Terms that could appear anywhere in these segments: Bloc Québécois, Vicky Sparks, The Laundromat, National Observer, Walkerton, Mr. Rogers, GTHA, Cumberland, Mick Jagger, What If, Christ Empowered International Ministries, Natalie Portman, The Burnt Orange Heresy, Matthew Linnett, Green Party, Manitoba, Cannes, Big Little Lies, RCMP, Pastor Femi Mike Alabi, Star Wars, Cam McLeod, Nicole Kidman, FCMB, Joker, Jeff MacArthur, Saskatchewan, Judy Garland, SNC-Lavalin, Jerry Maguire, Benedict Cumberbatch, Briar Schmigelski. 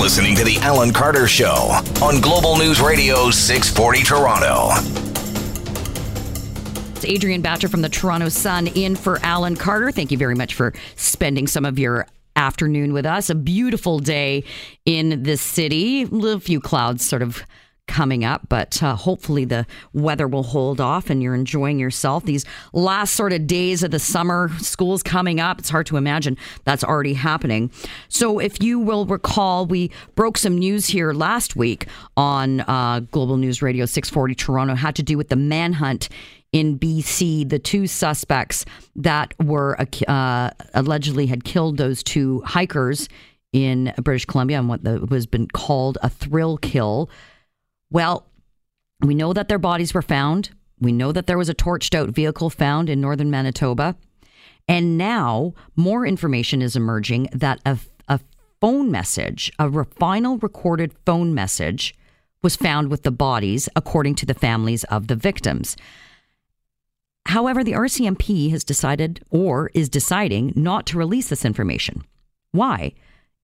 listening to The Alan Carter Show on Global News Radio 640 Toronto. It's Adrian Batcher from the Toronto Sun in for Alan Carter. Thank you very much for spending some of your afternoon with us. A beautiful day in the city. A few clouds sort of coming up, but hopefully the weather will hold off and you're enjoying yourself. These last sort of days of the summer, school's coming up. It's hard to imagine that's already happening. So if you will recall, we broke some news here last week on Global News Radio 640 Toronto, had to do with the manhunt in BC, the two suspects that were allegedly had killed those two hikers in British Columbia and what was been called a thrill kill. Well, we know that their bodies were found. We know that there was a torched out vehicle found in northern Manitoba. And now more information is emerging that a phone message, a final recorded phone message was found with the bodies, according to the families of the victims. However, the RCMP has decided or is deciding not to release this information. Why?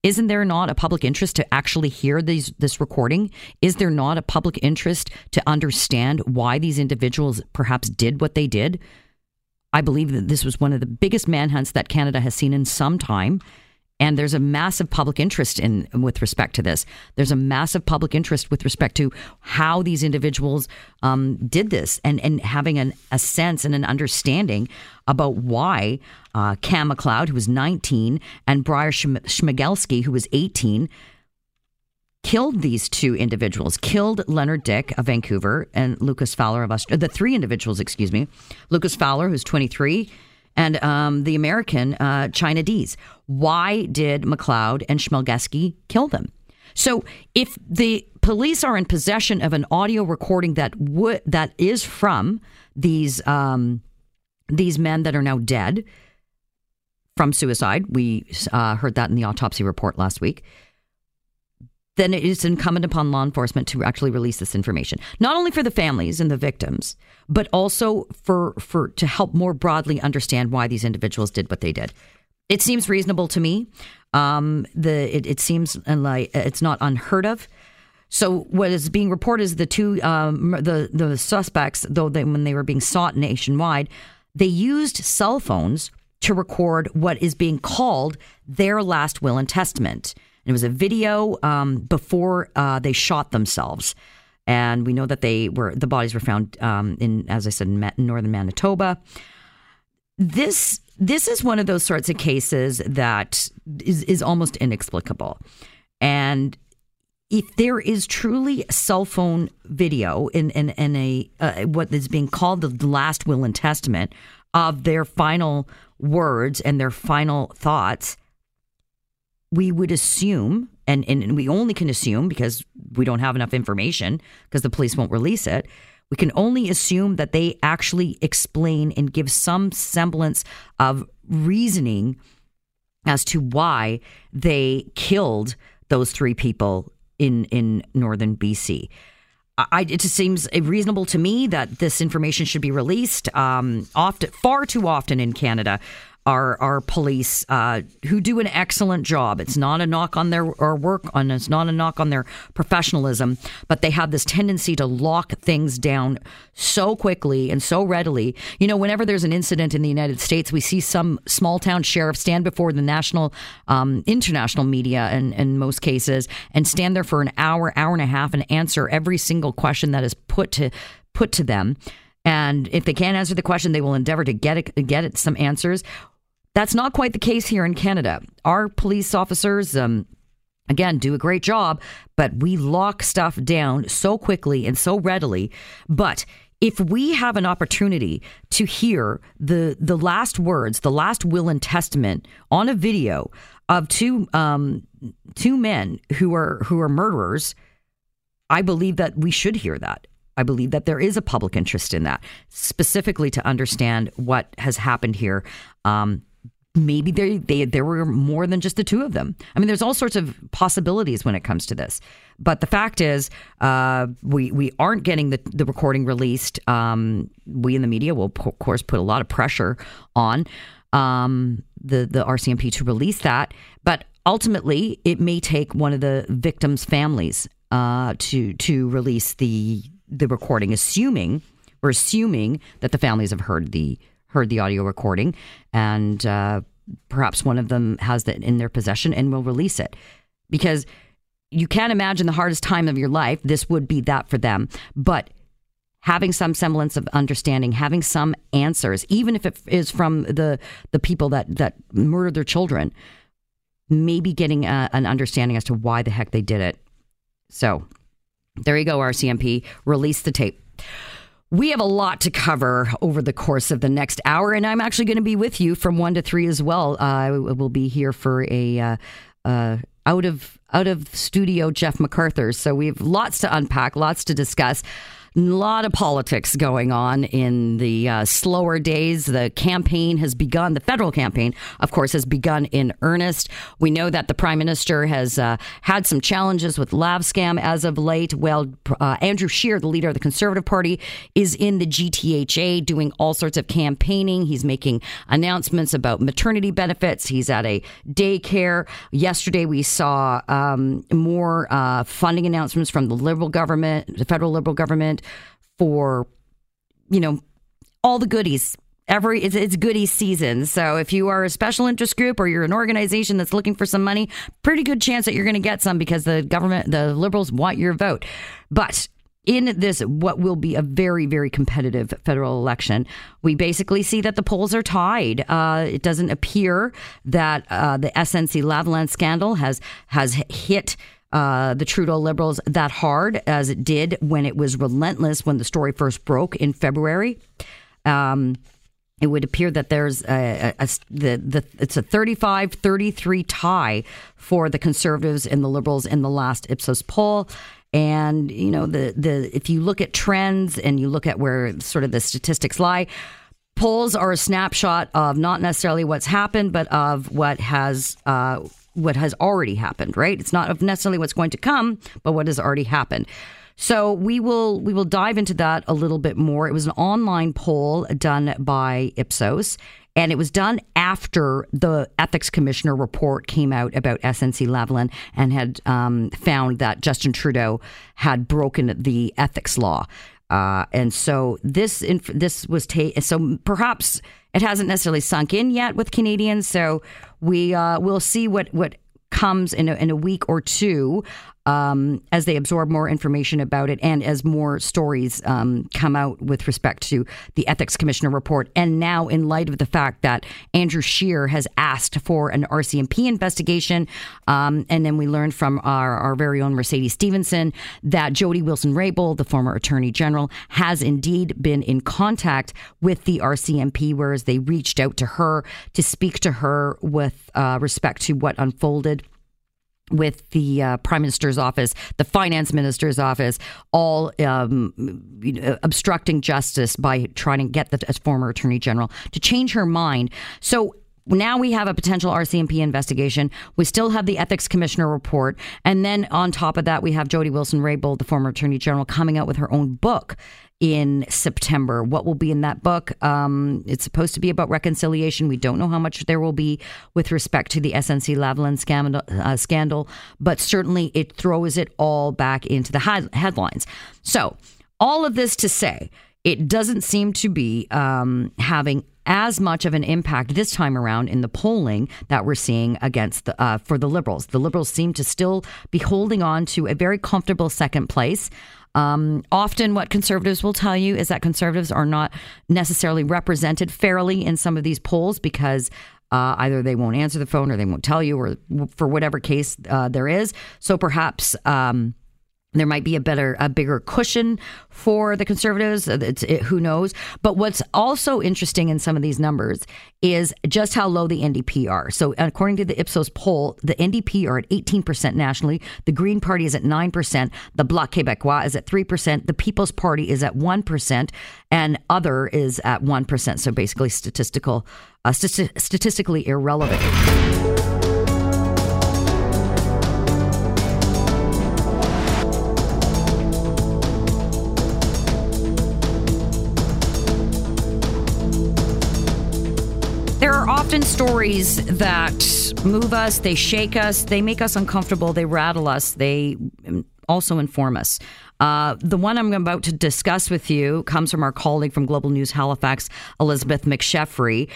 Isn't there not a public interest to actually hear this recording? Is there not a public interest to understand why these individuals perhaps did what they did? I believe that this was one of the biggest manhunts that Canada has seen in some time. And there's a massive public interest with respect to this. There's a massive public interest with respect to how these individuals did this and having a sense and an understanding about why Cam McLeod, who was 19, and Briar Schmigelski, who was 18, killed these two individuals, killed Leonard Dick of Vancouver and Lucas Fowler of Australia, the three individuals, excuse me, Lucas Fowler, who's 23, and the American China D's. Why did McLeod and Schmigelski kill them? So if the police are in possession of an audio recording that is from these men that are now dead from suicide, we heard that in the autopsy report last week, then it is incumbent upon law enforcement to actually release this information, not only for the families and the victims, but also for to help more broadly understand why these individuals did what they did. It seems reasonable to me. It seems like it's not unheard of. So what is being reported is the two the suspects, though when they were being sought nationwide, they used cell phones to record what is being called their last will and testament. It was a video before they shot themselves. And we know that the bodies were found in, as I said, in northern Manitoba. This is one of those sorts of cases that is almost inexplicable. And if there is truly cell phone video in what is being called the last will and testament of their final words and their final thoughts, we would assume, and we only can assume because we don't have enough information because the police won't release it, we can only assume that they actually explain and give some semblance of reasoning as to why they killed those three people in northern BC. It just seems reasonable to me that this information should be released. Often, far too often in Canada, Our police, who do an excellent job. It's not a knock on their work, and it's not a knock on their professionalism, but they have this tendency to lock things down so quickly and so readily. You know, whenever there's an incident in the United States, we see some small town sheriff stand before the national, international media in most cases, and stand there for an hour, hour and a half, and answer every single question that is put to them. And if they can't answer the question, they will endeavor to get some answers. That's not quite the case here in Canada. Our police officers, again, do a great job, but we lock stuff down so quickly and so readily. But if we have an opportunity to hear the last words, the last will and testament on a video of two men who are murderers, I believe that we should hear that. I believe that there is a public interest in that, specifically to understand what has happened here. Maybe there were more than just the two of them. I mean, there's all sorts of possibilities when it comes to this. But the fact is, we aren't getting the recording released. We in the media will, of course, put a lot of pressure on the RCMP to release that. But Ultimately, it may take one of the victims' families to release the recording, assuming that the families have heard the audio recording, and perhaps one of them has that in their possession and will release it, because you can't imagine the hardest time of your life. This would be that for them, but having some semblance of understanding, having some answers, even if it is from the people that murdered their children, maybe getting an understanding as to why the heck they did it. So there you go, RCMP. Release the tape. We have a lot to cover over the course of the next hour, and I'm actually going to be with you from 1 to 3 as well. I will be here for a out of studio Jeff MacArthur. So we have lots to unpack, lots to discuss. A lot of politics going on in the slower days. The campaign has begun. The federal campaign, of course, has begun in earnest. We know that the Prime Minister has had some challenges with LabScam as of late. Well, Andrew Scheer, the leader of the Conservative Party, is in the GTHA doing all sorts of campaigning. He's making announcements about maternity benefits. He's at a daycare. Yesterday, we saw more funding announcements from the Liberal government, the federal Liberal government, for, you know, all the goodies. It's goodie season. So if you are a special interest group or you're an organization that's looking for some money, pretty good chance that you're going to get some, because the Liberals want your vote. But in this, what will be a very, very competitive federal election, we basically see that the polls are tied. It doesn't appear that the SNC-Lavalin scandal has hit the Trudeau Liberals that hard as it did when it was relentless when the story first broke in February. It would appear that there's it's a 35-33 tie for the Conservatives and the Liberals in the last Ipsos poll. And, you know, the if you look at trends and you look at where sort of the statistics lie, polls are a snapshot of not necessarily what's happened, but of what has already happened, right? It's not necessarily what's going to come, but what has already happened. So we will dive into that a little bit more. It was an online poll done by Ipsos, and it was done after the Ethics Commissioner report came out about SNC-Lavalin and had found that Justin Trudeau had broken the ethics law. And so this was so perhaps it hasn't necessarily sunk in yet with Canadians. So we'll see what comes in a week or two as they absorb more information about it, and as more stories come out with respect to the Ethics Commissioner report. And now, in light of the fact that Andrew Scheer has asked for an RCMP investigation, and then we learned from our very own Mercedes Stevenson that Jody Wilson-Raybould, the former Attorney General, has indeed been in contact with the RCMP, whereas they reached out to her to speak to her with respect to what unfolded with the Prime Minister's office, the Finance Minister's office, all obstructing justice by trying to get the former Attorney General to change her mind. So now we have a potential RCMP investigation. We still have the Ethics Commissioner report. And then on top of that, we have Jody Wilson-Raybould, the former Attorney General, coming out with her own book in September. What will be in that book? It's supposed to be about reconciliation. We don't know how much there will be with respect to the SNC-Lavalin scandal, but certainly it throws it all back into the headlines. So all of this to say, it doesn't seem to be having as much of an impact this time around in the polling that we're seeing against for the Liberals. The Liberals seem to still be holding on to a very comfortable second place. Often what Conservatives will tell you is that Conservatives are not necessarily represented fairly in some of these polls, because either they won't answer the phone, or they won't tell you, or for whatever case there is. So perhaps there might be a bigger cushion for the Conservatives. Who knows? But what's also interesting in some of these numbers is just how low the NDP are. So according to the Ipsos poll, the NDP are at 18% nationally. The Green Party is at 9%. The Bloc Québécois is at 3%. The People's Party is at 1%. And Other is at 1%. So basically statistically irrelevant. stories that move us, they shake us, they make us uncomfortable, they rattle us, they also inform us. The one I'm about to discuss with you comes from our colleague from Global News Halifax, Elizabeth McSheffrey.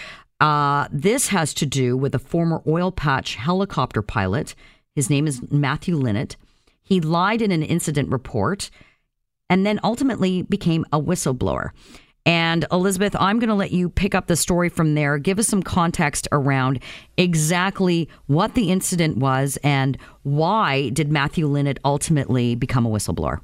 This has to do with a former oil patch helicopter pilot. His name is Matthew Linnett. He lied in an incident report and then ultimately became a whistleblower. And Elizabeth, I'm going to let you pick up the story from there. Give us some context around exactly what the incident was and why did Matthew Linnett ultimately become a whistleblower?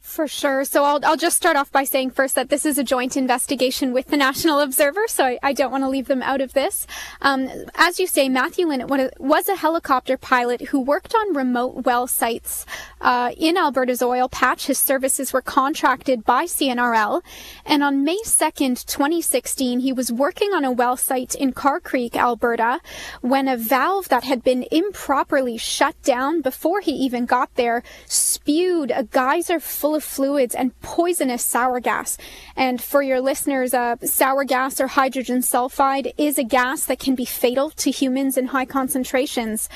For sure. So I'll just start off by saying first that this is a joint investigation with the National Observer, so I don't want to leave them out of this. As you say, Matthew Linnett was a helicopter pilot who worked on remote well sites in Alberta's oil patch. His services were contracted by CNRL. And on May 2nd, 2016, he was working on a well site in Carr Creek, Alberta, when a valve that had been improperly shut down before he even got there spewed a geyser full of fluids and poisonous sour gas. And for your listeners, sour gas or hydrogen sulfide is a gas that can be fatal to humans in high concentrations.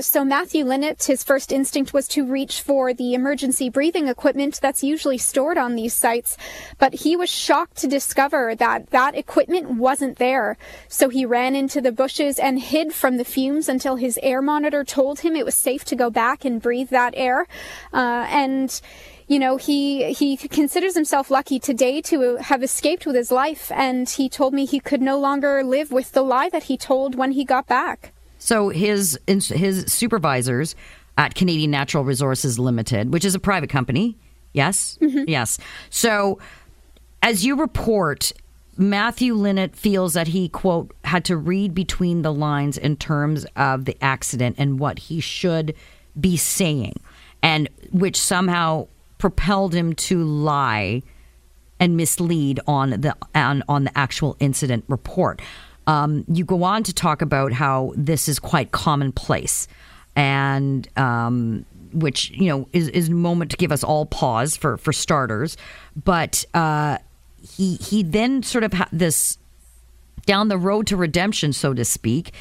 So Matthew Linnett, his first instinct was to reach for the emergency breathing equipment that's usually stored on these sites, but he was shocked to discover that that equipment wasn't there. So he ran into the bushes and hid from the fumes until his air monitor told him it was safe to go back and breathe that air. And you know, he considers himself lucky today to have escaped with his life, and he told me he could no longer live with the lie that he told when he got back. So his supervisors at Canadian Natural Resources Limited, which is a private company, yes? Mm-hmm. Yes. So as you report, Matthew Linnett feels that he, quote, had to read between the lines in terms of the accident and what he should be saying, and which somehow propelled him to lie and mislead on the actual incident report. You go on to talk about how this is quite commonplace, and which you know is a moment to give us all pause for starters. But he then sort of had this down the road to redemption, so to speak.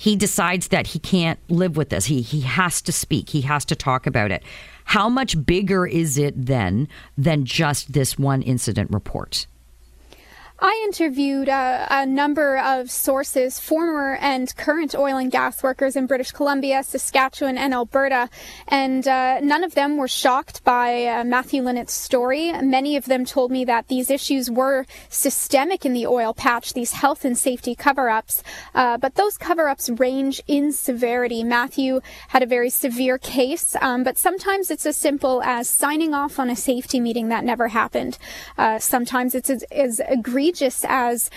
He decides that he can't live with this. He has to speak. He has to talk about it. How much bigger is it then than just this one incident report? I interviewed a number of sources, former and current oil and gas workers in British Columbia, Saskatchewan, and Alberta, and none of them were shocked by Matthew Linnett's story. Many of them told me that these issues were systemic in the oil patch, these health and safety cover-ups, but those cover-ups range in severity. Matthew had a very severe case, but sometimes it's as simple as signing off on a safety meeting that never happened. Sometimes it's as egregious as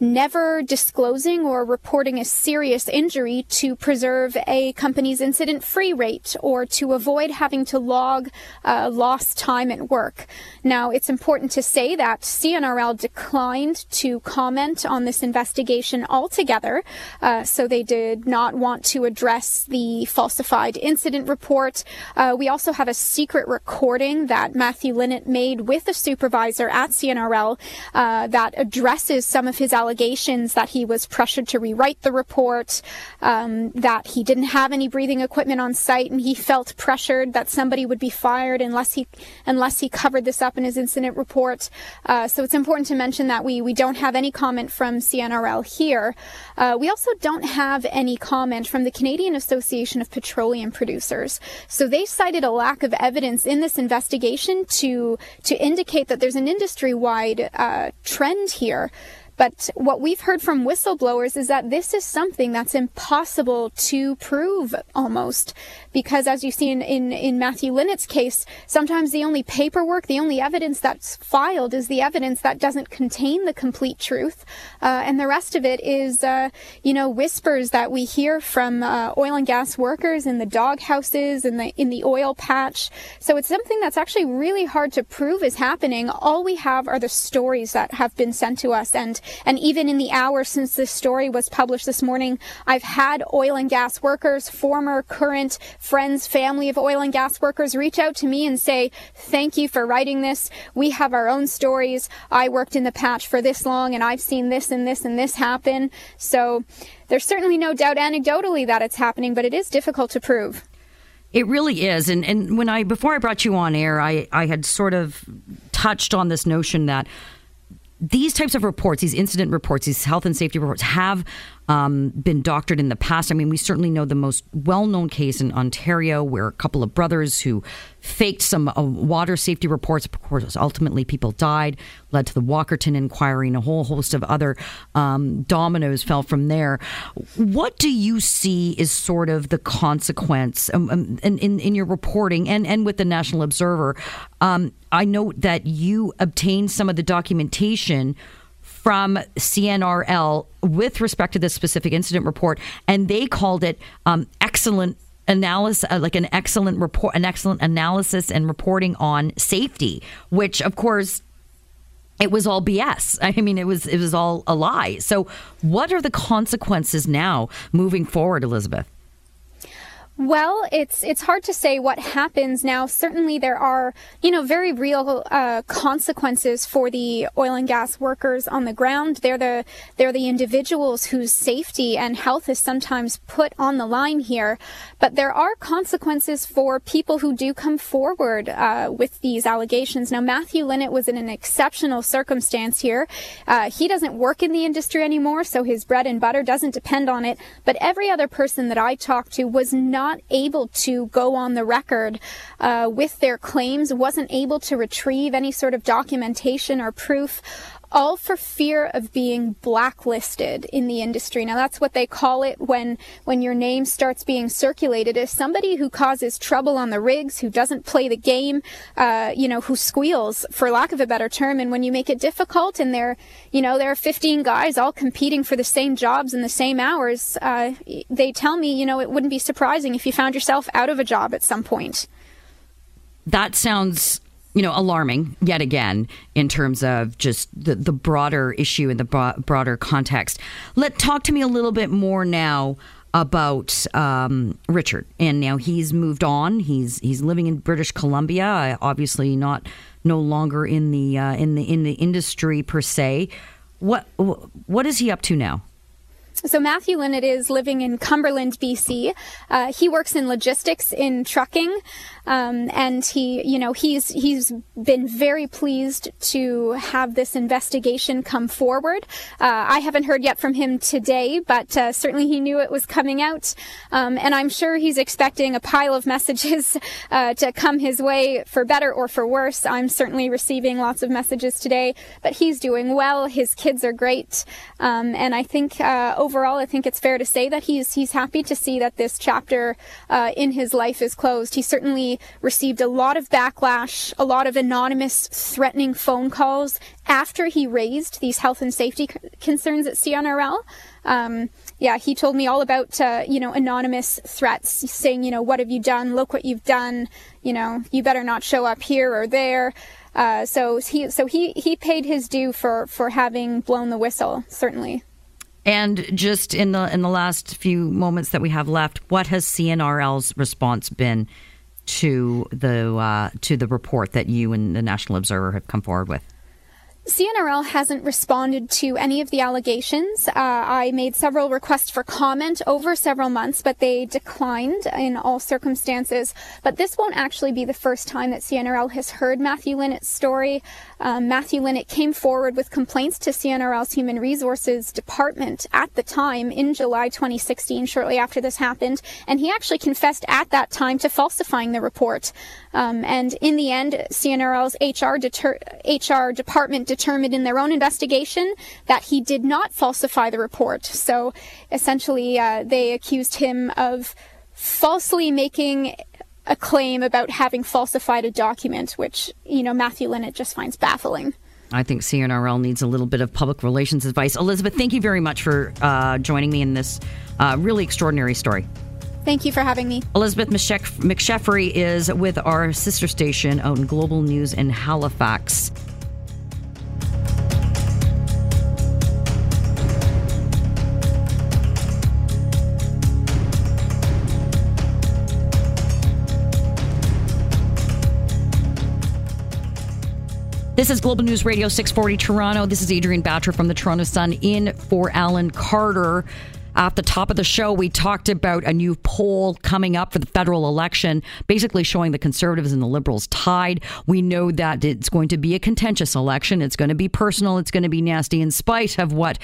never disclosing or reporting a serious injury to preserve a company's incident-free rate or to avoid having to log lost time at work. Now, it's important to say that CNRL declined to comment on this investigation altogether, so they did not want to address the falsified incident report. We also have a secret recording that Matthew Linnett made with a supervisor at CNRL that addresses some of his allegations that he was pressured to rewrite the report, that he didn't have any breathing equipment on site, and he felt pressured that somebody would be fired unless he covered this up in his incident report. So it's important to mention that we don't have any comment from CNRL here. We also don't have any comment from the Canadian Association of Petroleum Producers. So they cited a lack of evidence in this investigation to indicate that there's an industry-wide trend here. But what we've heard from whistleblowers is that this is something that's impossible to prove almost, because as you see in Matthew Linnett's case, sometimes the only paperwork, the only evidence that's filed is the evidence that doesn't contain the complete truth. And the rest of it is, whispers that we hear from oil and gas workers in the doghouses and in the oil patch. So it's something that's actually really hard to prove is happening. All we have are the stories that have been sent to us. And And even in the hour since this story was published this morning, I've had oil and gas workers, former, current, friends, family of oil and gas workers reach out to me and say, thank you for writing this. We have our own stories. I worked in the patch for this long and I've seen this and this and this happen. So there's certainly no doubt anecdotally that it's happening, but it is difficult to prove. It really is. And when before I brought you on air, I had sort of touched on this notion that these types of reports, these incident reports, these health and safety reports have been doctored in the past. I mean, we certainly know the most well-known case in Ontario where a couple of brothers who faked some water safety reports, of course, ultimately people died, led to the Walkerton inquiry and a whole host of other dominoes fell from there. What do you see is sort of the consequence in your reporting and with the National Observer? I note that you obtained some of the documentation from CNRL with respect to this specific incident report, and they called it excellent analysis, like an excellent report, an excellent analysis and reporting on safety, which, of course, it was all BS. I mean, it was all a lie. So what are the consequences now moving forward, Elizabeth? Well, it's hard to say what happens now. Certainly there are, very real consequences for the oil and gas workers on the ground. They're the individuals whose safety and health is sometimes put on the line here. But there are consequences for people who do come forward with these allegations. Now, Matthew Linnett was in an exceptional circumstance here. He doesn't work in the industry anymore, so his bread and butter doesn't depend on it. But every other person that I talked to was not able to go on the record with their claims, wasn't able to retrieve any sort of documentation or proof, all for fear of being blacklisted in the industry. Now, that's what they call it when your name starts being circulated as somebody who causes trouble on the rigs, who doesn't play the game, who squeals, for lack of a better term. And when you make it difficult and there are 15 guys all competing for the same jobs and the same hours, they tell me, it wouldn't be surprising if you found yourself out of a job at some point. That sounds alarming yet again in terms of just the broader issue and the broader context. Talk to me a little bit more now about Richard. And now he's moved on. He's living in British Columbia. Obviously, no longer in the industry per se. What is he up to now? So Matthew Linnett is living in Cumberland, BC. He works in logistics in trucking, and he's been very pleased to have this investigation come forward. I haven't heard yet from him today, but certainly he knew it was coming out, and I'm sure he's expecting a pile of messages to come his way, for better or for worse. I'm certainly receiving lots of messages today, but he's doing well. His kids are great, and I think overall, I think it's fair to say that he's happy to see that this chapter in his life is closed. He certainly received a lot of backlash, a lot of anonymous threatening phone calls after he raised these health and safety concerns at CNRL. He told me all about, anonymous threats saying, what have you done? Look what you've done. You better not show up here or there. So he paid his due for having blown the whistle, certainly. And just in the last few moments that we have left, what has CNRL's response been to the report that you and the National Observer have come forward with? CNRL hasn't responded to any of the allegations. I made several requests for comment over several months, but they declined in all circumstances. But this won't actually be the first time that CNRL has heard Matthew Linnett's story. Matthew Linnett came forward with complaints to CNRL's Human Resources Department at the time in July 2016, shortly after this happened. And he actually confessed at that time to falsifying the report. And in the end, CNRL's HR department determined in their own investigation that he did not falsify the report. So essentially, they accused him of falsely making a claim about having falsified a document, which, Matthew Linnett just finds baffling. I think CNRL needs a little bit of public relations advice. Elizabeth, thank you very much for joining me in this really extraordinary story. Thank you for having me. Elizabeth McSheffrey is with our sister station on Global News in Halifax. This is Global News Radio 640 Toronto. This is Adrian Batcher from the Toronto Sun in for Alan Carter. At the top of the show, we talked about a new poll coming up for the federal election, basically showing the Conservatives and the Liberals tied. We know that it's going to be a contentious election. It's going to be personal. It's going to be nasty. In spite of what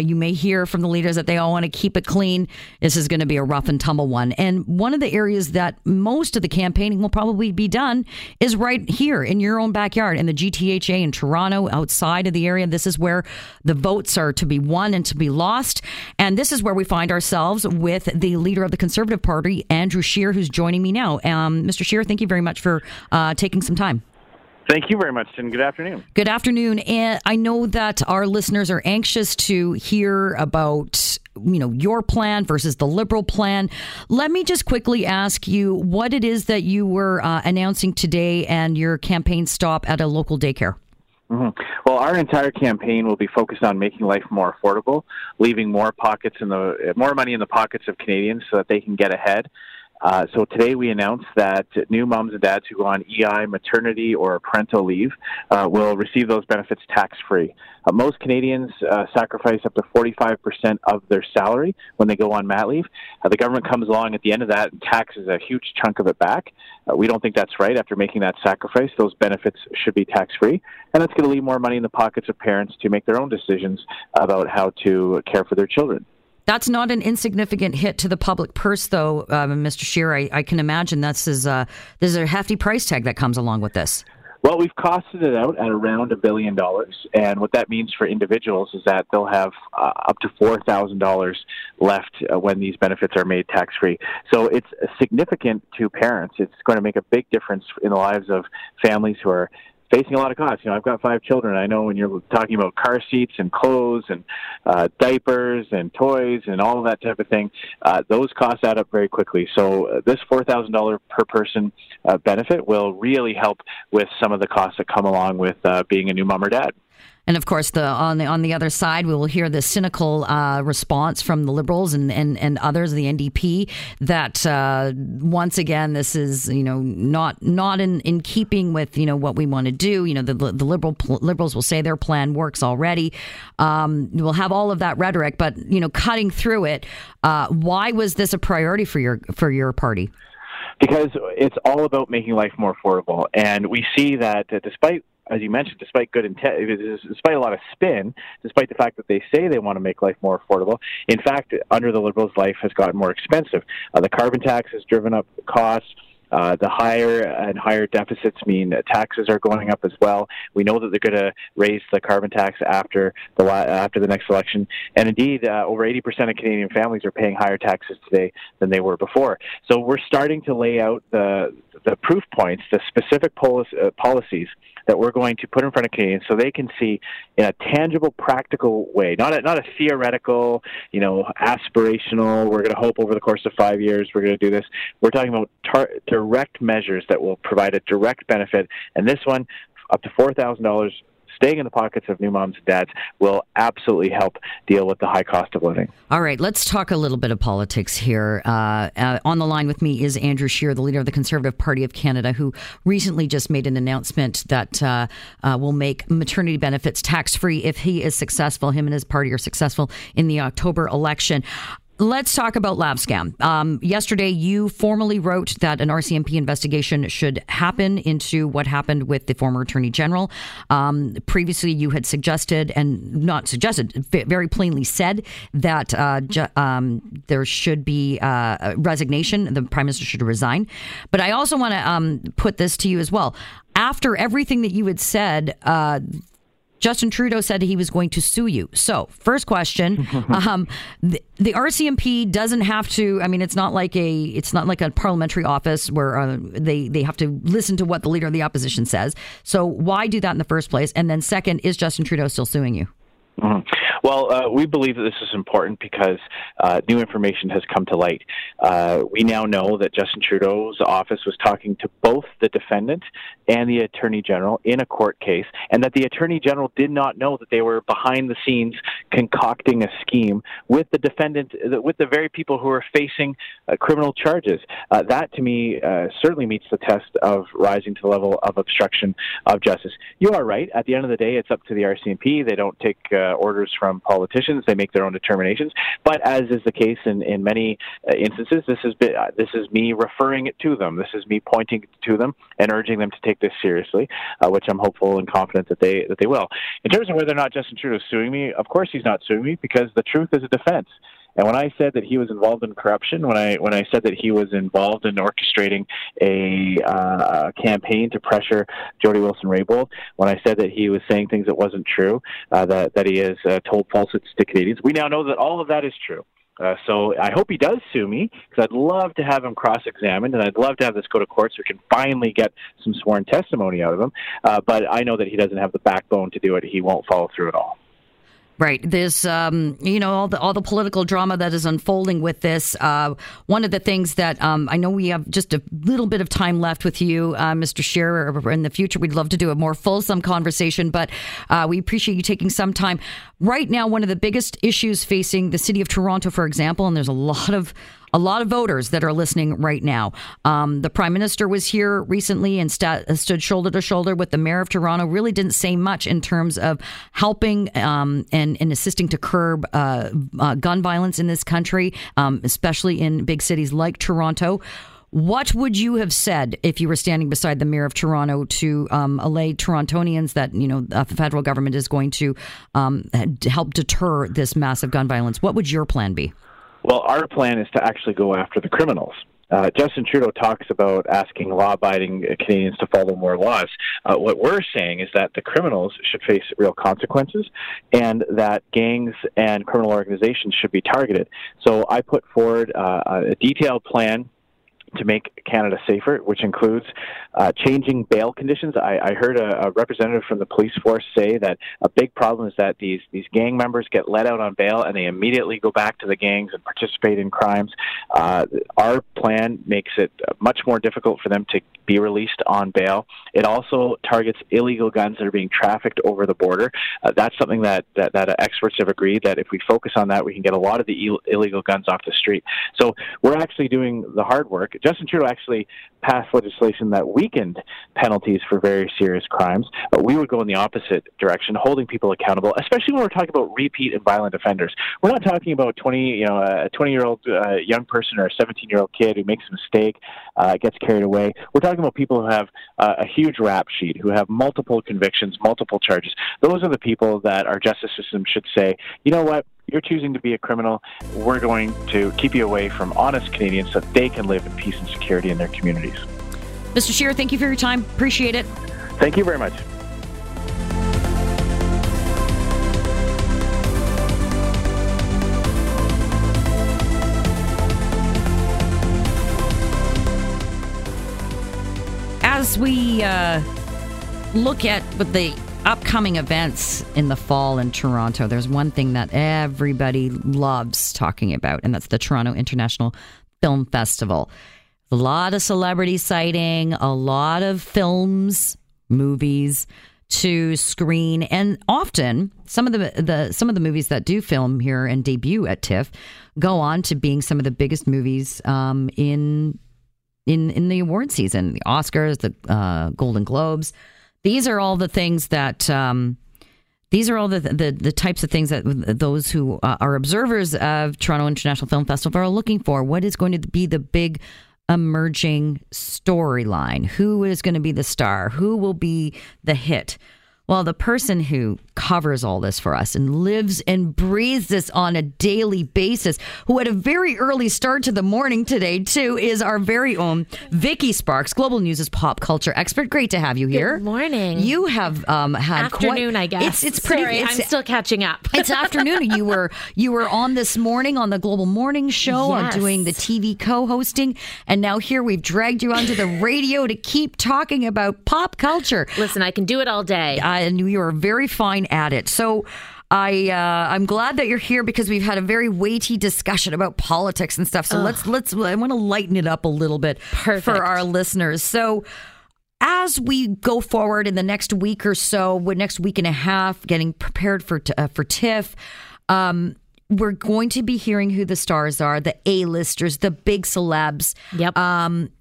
you may hear from the leaders that they all want to keep it clean, this is going to be a rough and tumble one. And one of the areas that most of the campaigning will probably be done is right here in your own backyard, in the GTHA in Toronto, outside of the area. This is where the votes are to be won and to be lost. And this is where we find ourselves with the leader of the Conservative Party, Andrew Scheer, who's joining me now. Mr. Scheer, thank you very much for taking some time. Thank you very much, and good afternoon. Good afternoon. And I know that our listeners are anxious to hear about, you know, your plan versus the Liberal plan. Let me just quickly ask you what it is that you were announcing today and your campaign stop at a local daycare. Mm-hmm. Well, our entire campaign will be focused on making life more affordable, leaving more money in the pockets of Canadians so that they can get ahead. So today we announced that new moms and dads who go on EI, maternity, or parental leave will receive those benefits tax-free. Most Canadians sacrifice up to 45% of their salary when they go on mat leave. The government comes along at the end of that and taxes a huge chunk of it back. We don't think that's right. After making that sacrifice, those benefits should be tax-free, and that's going to leave more money in the pockets of parents to make their own decisions about how to care for their children. That's not an insignificant hit to the public purse, though, Mr. Scheer. I can imagine there's a hefty price tag that comes along with this. Well, we've costed it out at around $1 billion, and what that means for individuals is that they'll have up to $4,000 left when these benefits are made tax-free. So it's significant to parents. It's going to make a big difference in the lives of families who are facing a lot of costs. You know, I've got 5 children. I know when you're talking about car seats and clothes and diapers and toys and all of that type of thing, those costs add up very quickly. So this $4,000 per person benefit will really help with some of the costs that come along with being a new mom or dad. And of course, on the other side, we will hear the cynical response from the Liberals and others, the NDP, that once again, this is, you know, not in keeping with, you know, what we want to do. You know, the Liberals will say their plan works already. We'll have all of that rhetoric, but, you know, cutting through it, why was this a priority for your party? Because it's all about making life more affordable, and we see that despite, as you mentioned, despite good intent, despite a lot of spin, despite the fact that they say they want to make life more affordable, in fact, under the Liberals, life has gotten more expensive. The carbon tax has driven up the costs. The higher and higher deficits mean taxes are going up as well. We know that they're going to raise the carbon tax after the next election. And indeed, over 80% of Canadian families are paying higher taxes today than they were before. So we're starting to lay out the proof points, the specific policies that we're going to put in front of Canadians so they can see in a tangible, practical way, not a theoretical, you know, aspirational, we're going to hope over the course of 5 years we're going to do this. We're talking about direct measures that will provide a direct benefit, and this one, up to $4,000 staying in the pockets of new moms and dads, will absolutely help deal with the high cost of living. All right, let's talk a little bit of politics here. On the line with me is Andrew Scheer, the leader of the Conservative Party of Canada, who recently just made an announcement that will make maternity benefits tax-free if he is successful, him and his party are successful in the October election. Let's talk about LabScam. Yesterday, you formally wrote that an RCMP investigation should happen into what happened with the former Attorney General. Previously, you had very plainly said that there should be a resignation. The Prime Minister should resign. But I also want to put this to you as well. After everything that you had said, Justin Trudeau said he was going to sue you. So, first question, the RCMP doesn't have to. I mean, it's not like a parliamentary office where they have to listen to what the leader of the opposition says. So, why do that in the first place? And then, second, is Justin Trudeau still suing you? Mm-hmm. Well, we believe that this is important because new information has come to light. We now know that Justin Trudeau's office was talking to both the defendant and the Attorney General in a court case, and that the Attorney General did not know that they were behind the scenes concocting a scheme with the defendant, with the very people who are facing criminal charges. That, to me, certainly meets the test of rising to the level of obstruction of justice. You are right. At the end of the day, it's up to the RCMP. They don't take orders from politicians. They make their own determinations. But as is the case in many instances, this is me referring it to them. This is me pointing to them and urging them to take this seriously, which I'm hopeful and confident that they will. In terms of whether or not Justin Trudeau is suing me, of course he's not suing me, because the truth is a defense. And when I said that he was involved in corruption, when I said that he was involved in orchestrating a campaign to pressure Jody Wilson-Raybould, when I said that he was saying things that wasn't true, that he has told falsehoods to Canadians, we now know that all of that is true. So I hope he does sue me, because I'd love to have him cross-examined, and I'd love to have this go to court so we can finally get some sworn testimony out of him. But I know that he doesn't have the backbone to do it. He won't follow through at all. Right. This, all the political drama that is unfolding with this. One of the things that I know we have just a little bit of time left with you, Mr. Scheer. In the future, we'd love to do a more fulsome conversation, but we appreciate you taking some time. Right now, one of the biggest issues facing the city of Toronto, for example, and there's a lot of voters that are listening right now. The Prime Minister was here recently and stood shoulder to shoulder with the Mayor of Toronto. Really didn't say much in terms of helping and assisting to curb gun violence in this country, especially in big cities like Toronto. What would you have said if you were standing beside the Mayor of Toronto to allay Torontonians that, the federal government is going to help deter this massive gun violence? What would your plan be? Well, our plan is to actually go after the criminals. Justin Trudeau talks about asking law-abiding Canadians to follow more laws. What we're saying is that the criminals should face real consequences, and that gangs and criminal organizations should be targeted. So I put forward a detailed plan to make Canada safer, which includes changing bail conditions. I heard a representative from the police force say that a big problem is that these gang members get let out on bail and they immediately go back to the gangs and participate in crimes. Our plan makes it much more difficult for them to be released on bail. It also targets illegal guns that are being trafficked over the border. That's something that experts have agreed that if we focus on that, we can get a lot of the illegal guns off the street. So we're actually doing the hard work. Justin Trudeau actually passed legislation that weakened penalties for very serious crimes, but we would go in the opposite direction, holding people accountable, especially when we're talking about repeat and violent offenders. We're not talking about a 20-year-old young person or a 17-year-old kid who makes a mistake, gets carried away. We're talking about people who have a huge rap sheet, who have multiple convictions, multiple charges. Those are the people that our justice system should say, you know what? You're choosing to be a criminal. We're going to keep you away from honest Canadians so that they can live in peace and security in their communities. Mr. Scheer, thank you for your time. Appreciate it. Thank you very much. As we look at what the upcoming events in the fall in Toronto, there's one thing that everybody loves talking about, and that's the Toronto International Film Festival. A lot of celebrity sighting, a lot of films, movies to screen, and often some of the movies that do film here and debut at TIFF go on to being some of the biggest movies in the award season, the Oscars, the Golden Globes. These are all the things that, these are all the types of things that those who are observers of Toronto International Film Festival are looking for. What is going to be the big emerging storyline? Who is going to be the star? Who will be the hit? Well, the person who covers all this for us and lives and breathes this on a daily basis, who had a very early start to the morning today, too, is our very own Vicky Sparks, Global News' pop culture expert. Great to have you here. Good morning. You have had afternoon, I guess. It's pretty. Sorry, I'm still catching up. It's afternoon. You were on this morning on the Global Morning Show. Yes. I'm doing the TV co-hosting, and now here we've dragged you onto the radio to keep talking about pop culture. Listen, I can do it all day. I knew you were very fine at it. So I'm glad that you're here because we've had a very weighty discussion about politics and stuff. So let's I want to lighten it up a little bit for our listeners. So as we go forward in the next week or so, next week and a half, getting prepared for TIFF, we're going to be hearing who the stars are, the A-listers, the big celebs. Yep.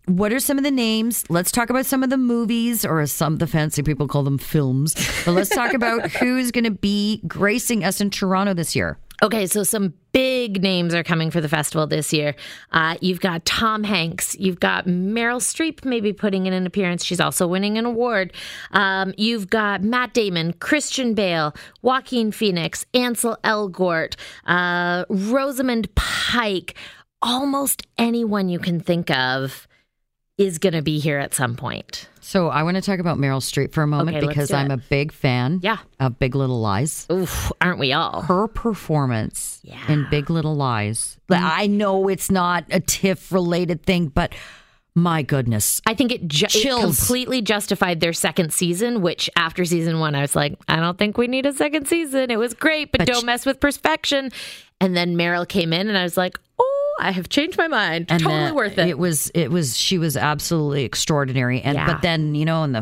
What are some of the names? Let's talk about some of the movies, or as some of the fancy people call them, films. But let's talk about who's going to be gracing us in Toronto this year. Okay, so some big names are coming for the festival this year. You've got Tom Hanks. You've got Meryl Streep maybe putting in an appearance. She's also winning an award. You've got Matt Damon, Christian Bale, Joaquin Phoenix, Ansel Elgort, Rosamund Pike. Almost anyone you can think of is going to be here at some point. So I want to talk about Meryl Streep for a moment because I'm a big fan of Big Little Lies. Oof, aren't we all? Her performance in Big Little Lies. Mm-hmm. I know it's not a TIFF-related thing, but my goodness. I think it completely justified their second season, which after season one, I was like, I don't think we need a second season. It was great, but don't mess with perfection. And then Meryl came in and I was like, I have changed my mind. And totally worth it. She was absolutely extraordinary. And but then, you know, am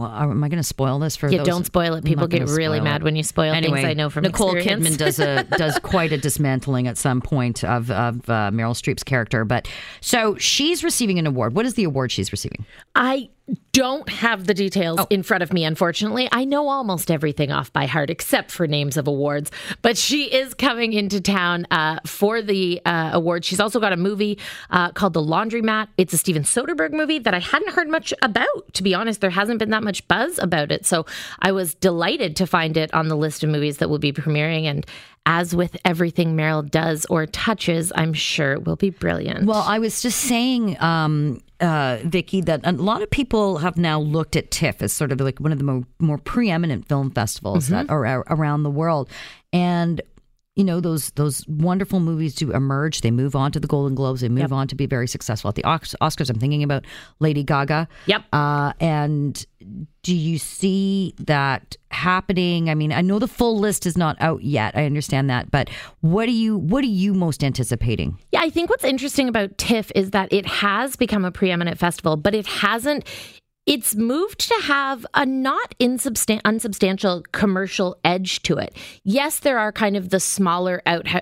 I going to spoil this for those? Don't spoil it. People get really mad when you spoil things. I know from Nicole experience. Kidman does quite a dismantling at some point of Meryl Streep's character. But so she's receiving an award. What is the award she's receiving? I don't have the details in front of me, unfortunately. I know almost everything off by heart except for names of awards, but she is coming into town for the award. She's also got a movie called The Laundromat. It's a Steven Soderbergh movie that I hadn't heard much about. To be honest, there hasn't been that much buzz about it, so I was delighted to find it on the list of movies that will be premiering. And as with everything Meryl does or touches, I'm sure it will be brilliant. Well, I was just saying, Vicky, that a lot of people have now looked at TIFF as sort of like one of the more preeminent film festivals that are around the world. And, you know, those wonderful movies do emerge. They move on to the Golden Globes. They move on to be very successful at the Oscars. I'm thinking about Lady Gaga. Yep. And do you see that happening? I mean, I know the full list is not out yet. I understand that. But what are you most anticipating? Yeah, I think what's interesting about TIFF is that it has become a preeminent festival, but it hasn't. It's moved to have a not unsubstantial commercial edge to it. Yes, there are kind of the smaller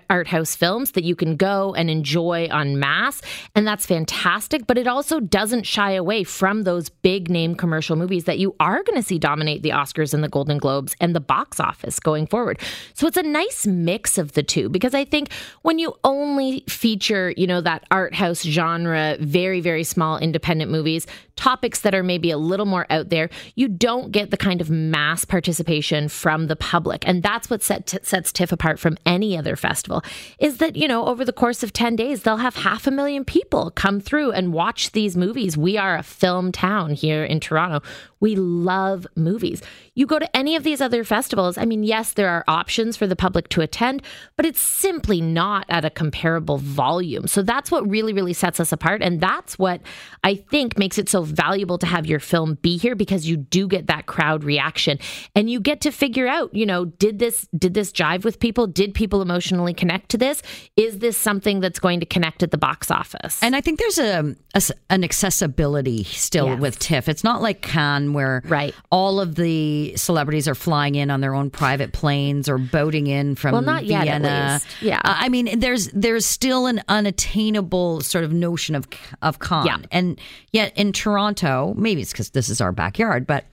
art house films that you can go and enjoy en masse, and that's fantastic, but it also doesn't shy away from those big name commercial movies that you are going to see dominate the Oscars and the Golden Globes and the box office going forward. So it's a nice mix of the two, because I think when you only feature, you know, that art house genre, very, very small independent movies, topics that are maybe a little more out there, you don't get the kind of mass participation from the public. And that's what sets TIFF apart from any other festival, is that, you know, over the course of 10 days, they'll have 500,000 people come through and watch these movies. We are a film town here in Toronto. We love movies. You go to any of these other festivals, I mean, yes, there are options for the public to attend, but it's simply not at a comparable volume. So that's what really, really sets us apart. And that's what I think makes it so valuable to have your film be here, because you do get that crowd reaction and you get to figure out, you know, did this jive with people? Did people emotionally connect to this? Is this something that's going to connect at the box office? And I think there's an accessibility still with TIFF. It's not like Cannes, where all of the celebrities are flying in on their own private planes or boating in from Vienna. Yet, at least. Yeah. I mean, there's still an unattainable sort of notion of Cannes. Yeah. And yet in Toronto, maybe it's because this is our backyard, but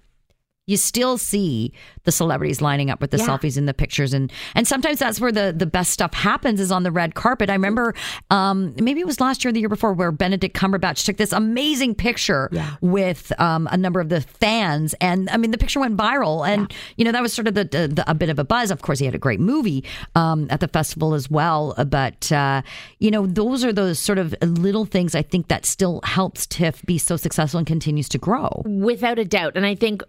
you still see the celebrities lining up with the selfies and the pictures. And sometimes that's where the best stuff happens, is on the red carpet. I remember maybe it was last year or the year before, where Benedict Cumberbatch took this amazing picture with a number of the fans. And I mean, the picture went viral. And, you know, that was sort of a bit of a buzz. Of course, he had a great movie at the festival as well. But, you know, those are those sort of little things, I think, that still helps TIFF be so successful and continues to grow. Without a doubt. And I think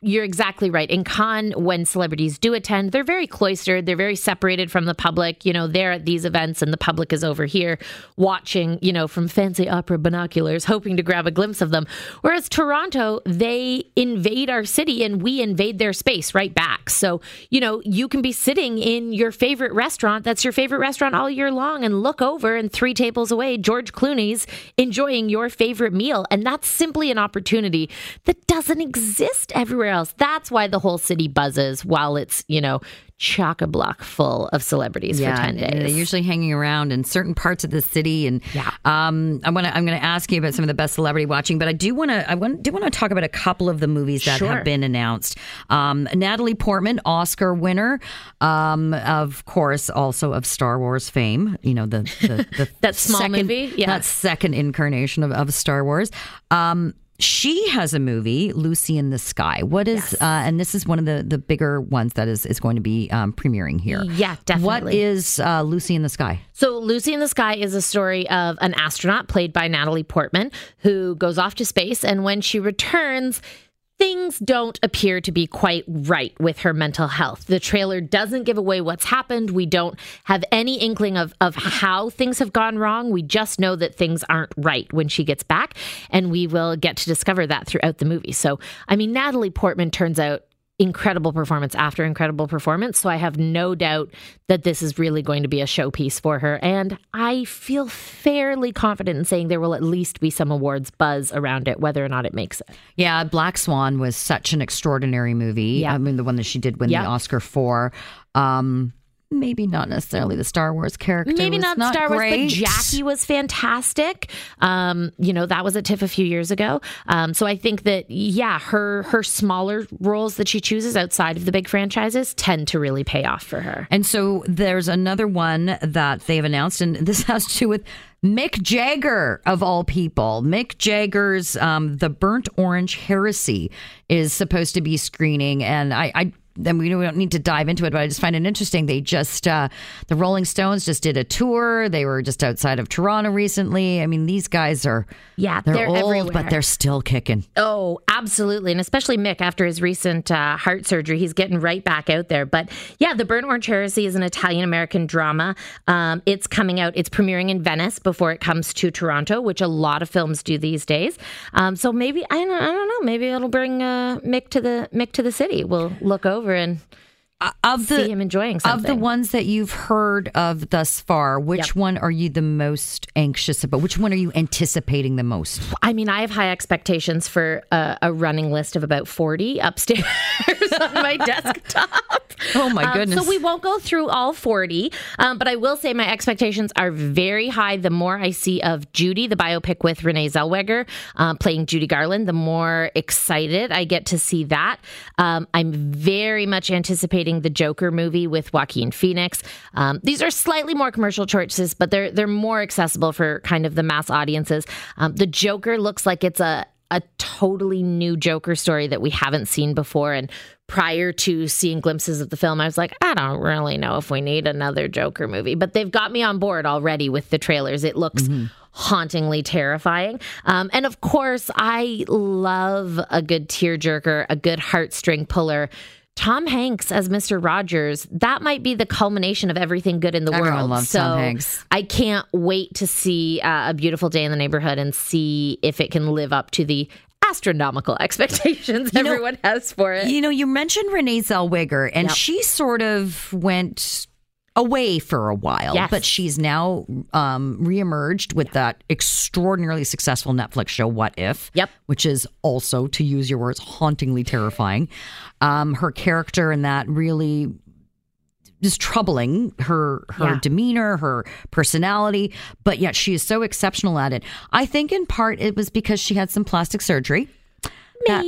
You're exactly right. In Cannes, when celebrities do attend, they're very cloistered. They're very separated from the public. You know, they're at these events and the public is over here watching, you know, from fancy opera binoculars, hoping to grab a glimpse of them. Whereas Toronto, they invade our city and we invade their space right back. So, you know, you can be sitting in your favorite restaurant. That's your favorite restaurant all year long, and look over and three tables away, George Clooney's enjoying your favorite meal. And that's simply an opportunity that doesn't exist everywhere else. That's why the whole city buzzes while it's, you know, chock-a-block full of celebrities for 10 days. They're usually hanging around in certain parts of the city. And I'm going to ask you about some of the best celebrity watching, but I do want to talk about a couple of the movies that have been announced. Natalie Portman, Oscar winner, of course, also of Star Wars fame. You know, the that small movie, that second incarnation of Star Wars. She has a movie, Lucy in the Sky. What is, and this is one of the bigger ones that is going to be premiering here. Yeah, definitely. What is Lucy in the Sky? So Lucy in the Sky is a story of an astronaut played by Natalie Portman who goes off to space, and when she returns, things don't appear to be quite right with her mental health. The trailer doesn't give away what's happened. We don't have any inkling of how things have gone wrong. We just know that things aren't right when she gets back, and we will get to discover that throughout the movie. So, I mean, Natalie Portman turns out incredible performance after incredible performance. So I have no doubt that this is really going to be a showpiece for her. And I feel fairly confident in saying there will at least be some awards buzz around it, whether or not it makes it. Yeah, Black Swan was such an extraordinary movie. Yeah. I mean, the one that she did win the Oscar for. Maybe not necessarily the Star Wars character. Maybe not Star Wars, but Jackie was fantastic. You know, that was a TIFF a few years ago. So I think that, her smaller roles that she chooses outside of the big franchises tend to really pay off for her. And so there's another one that they've announced, and this has to do with Mick Jagger, of all people. Mick Jagger's The Burnt Orange Heresy is supposed to be screening, and then we don't need to dive into it, but I just find it interesting. They just, the Rolling Stones just did a tour. They were just outside of Toronto recently. I mean, these guys are, they're old, everywhere. But they're still kicking. Oh, absolutely. And especially Mick after his recent heart surgery, he's getting right back out there. But yeah, The Burnt Orange Heresy is an Italian-American drama. It's coming out, it's premiering in Venice before it comes to Toronto, which a lot of films do these days. So maybe, I don't know, maybe it'll bring Mick to the city. We'll look over and see him enjoying something. Of the ones that you've heard of thus far, which one are you the most anxious about? Which one are you anticipating the most? I mean, I have high expectations for a running list of about 40 upstairs on my desktop. Oh my goodness. So we won't go through all 40, but I will say my expectations are very high. The more I see of Judy, the biopic with Renee Zellweger playing Judy Garland, the more excited I get to see that. I'm very much anticipating the Joker movie with Joaquin Phoenix. These are slightly more commercial choices, but they're more accessible for kind of the mass audiences. The Joker looks like it's a totally new Joker story that we haven't seen before. And prior to seeing glimpses of the film, I was like, I don't really know if we need another Joker movie. But they've got me on board already with the trailers. It looks hauntingly terrifying. And of course, I love a good tearjerker, a good heartstring puller. Tom Hanks as Mr. Rogers, that might be the culmination of everything good in the world. Everyone loves Tom Hanks. I can't wait to see A Beautiful Day in the Neighborhood and see if it can live up to the astronomical expectations everyone has for it. You know, you mentioned Renee Zellweger, and she sort of went away for a while, but she's now reemerged with that extraordinarily successful Netflix show, What If? Which is also, to use your words, hauntingly terrifying. Her character in that really is troubling, her demeanor, her personality, but yet she is so exceptional at it. I think in part it was because she had some plastic surgery.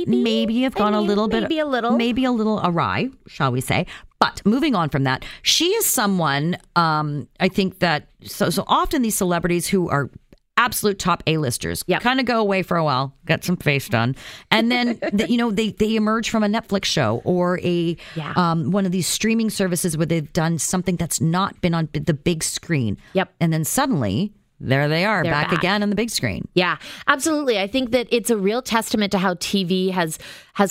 Maybe have gone a little awry, shall we say. But moving on from that, she is someone, I think that so often these celebrities who are absolute top A-listers kind of go away for a while, get some face done, and then they emerge from a Netflix show or a one of these streaming services where they've done something that's not been on the big screen. And then suddenly There they are, back again on the big screen. Yeah, absolutely. I think that it's a real testament to how TV has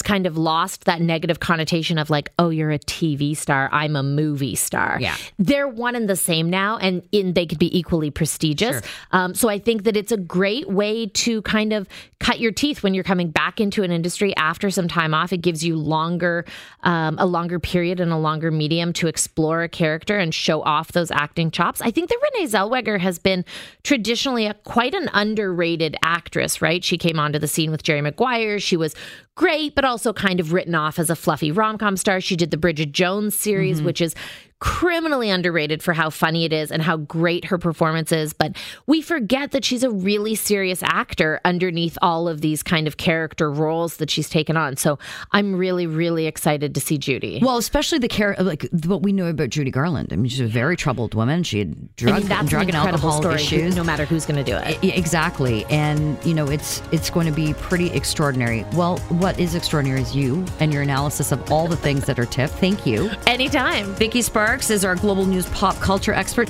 kind of lost that negative connotation of like, oh, you're a TV star, I'm a movie star. Yeah. They're one and the same now, and they could be equally prestigious. Sure. So I think that it's a great way to kind of cut your teeth when you're coming back into an industry after some time off. It gives you a longer period and a longer medium to explore a character and show off those acting chops. I think that Renee Zellweger has been traditionally quite an underrated actress, right? She came onto the scene with Jerry Maguire. She was great, but also kind of written off as a fluffy rom-com star. She did the Bridget Jones series, which is criminally underrated for how funny it is and how great her performance is. But we forget that she's a really serious actor underneath all of these kind of character roles that she's taken on. So I'm really, really excited to see Judy. Well, especially what we know about Judy Garland. I mean, she's a very troubled woman. She had drug and alcohol issues. No matter who's going to do it. Exactly. And, you know, it's going to be pretty extraordinary. Well, what is extraordinary is you and your analysis of all the things that are TIFF. Thank you. Anytime. Vicky Sparks is our global news pop culture expert.